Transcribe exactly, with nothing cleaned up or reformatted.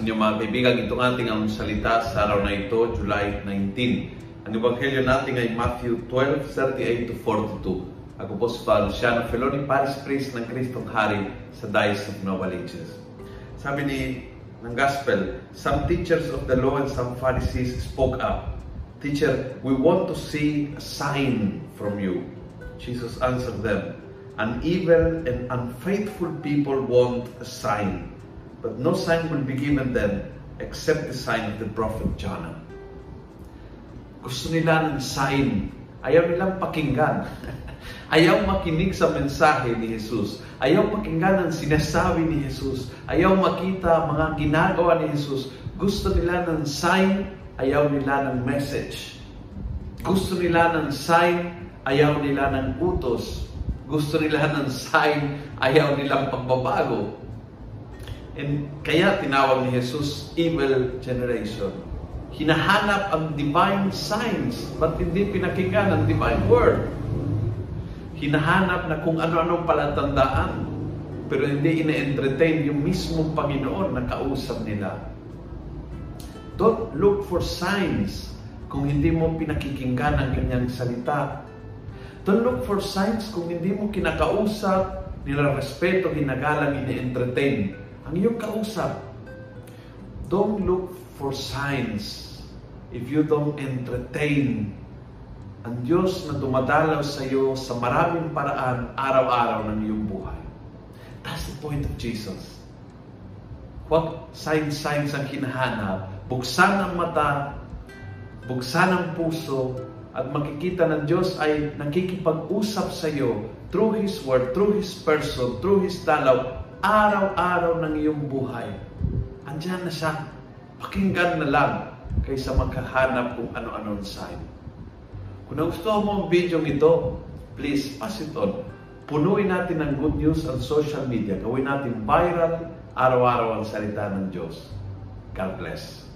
sa inyo mga kaibigan. Itong ating ang salita sa araw na ito, July nineteenth. Ang ebanghelyo natin ay Matthew twelve, thirty-eight to forty-two. Ako po si Paolo, siya na fellow ni Paris Priest ng Kristong Hari sa Diocese of Novaliches. Sabi ni ng Gospel, some teachers of the law and some Pharisees spoke up. Teacher, we want to see a sign from you. Jesus answered them, an evil and unfaithful people want a sign, but no sign will be given them except the sign of the Prophet Jonah. Gusto nila ng sign. Ayaw nilang pakinggan. Ayaw makinig sa mensahe ni Jesus. Ayaw pakinggan ang sinasabi ni Jesus. Ayaw makita mga ginagawa ni Jesus. Gusto nila ng sign. Ayaw nila ng message. Gusto nila ng sign. Ayaw nila ng utos. Gusto nila ng sign, ayaw nilang pagbabago. And kaya tinawag ni Jesus, evil generation. Hinahanap ang divine signs, but hindi pinakinggan ang divine word. Hinahanap na kung ano-ano palatandaan, pero hindi ina-entertain yung mismong Panginoon na kausap nila. Don't look for signs kung hindi mo pinakikinggan ang kanyang salita. Don't look for signs kung hindi mo kinakausap, nilarespeto, ginagalang, ini-entertain ang iyong kausap. Don't look for signs if you don't entertain ang Diyos na dumadalaw sa iyo sa maraming paraan araw-araw ng iyong buhay. That's the point of Jesus. What signs-signs ang hinahanap? Buksan ang mata, buksan ang puso, at makikita ng Diyos ay nakikipag-usap sa iyo through His Word, through His person, through His dalaw, araw-araw ng iyong buhay. Andiyan na siya. Pakinggan na lang kaysa maghahanap kung ano-anong sign. Kung nagustuhan mo ang video ito, please pass it on. Punuin natin ng good news ang social media. Gawin natin viral, araw-araw ang salita ng Diyos. God bless.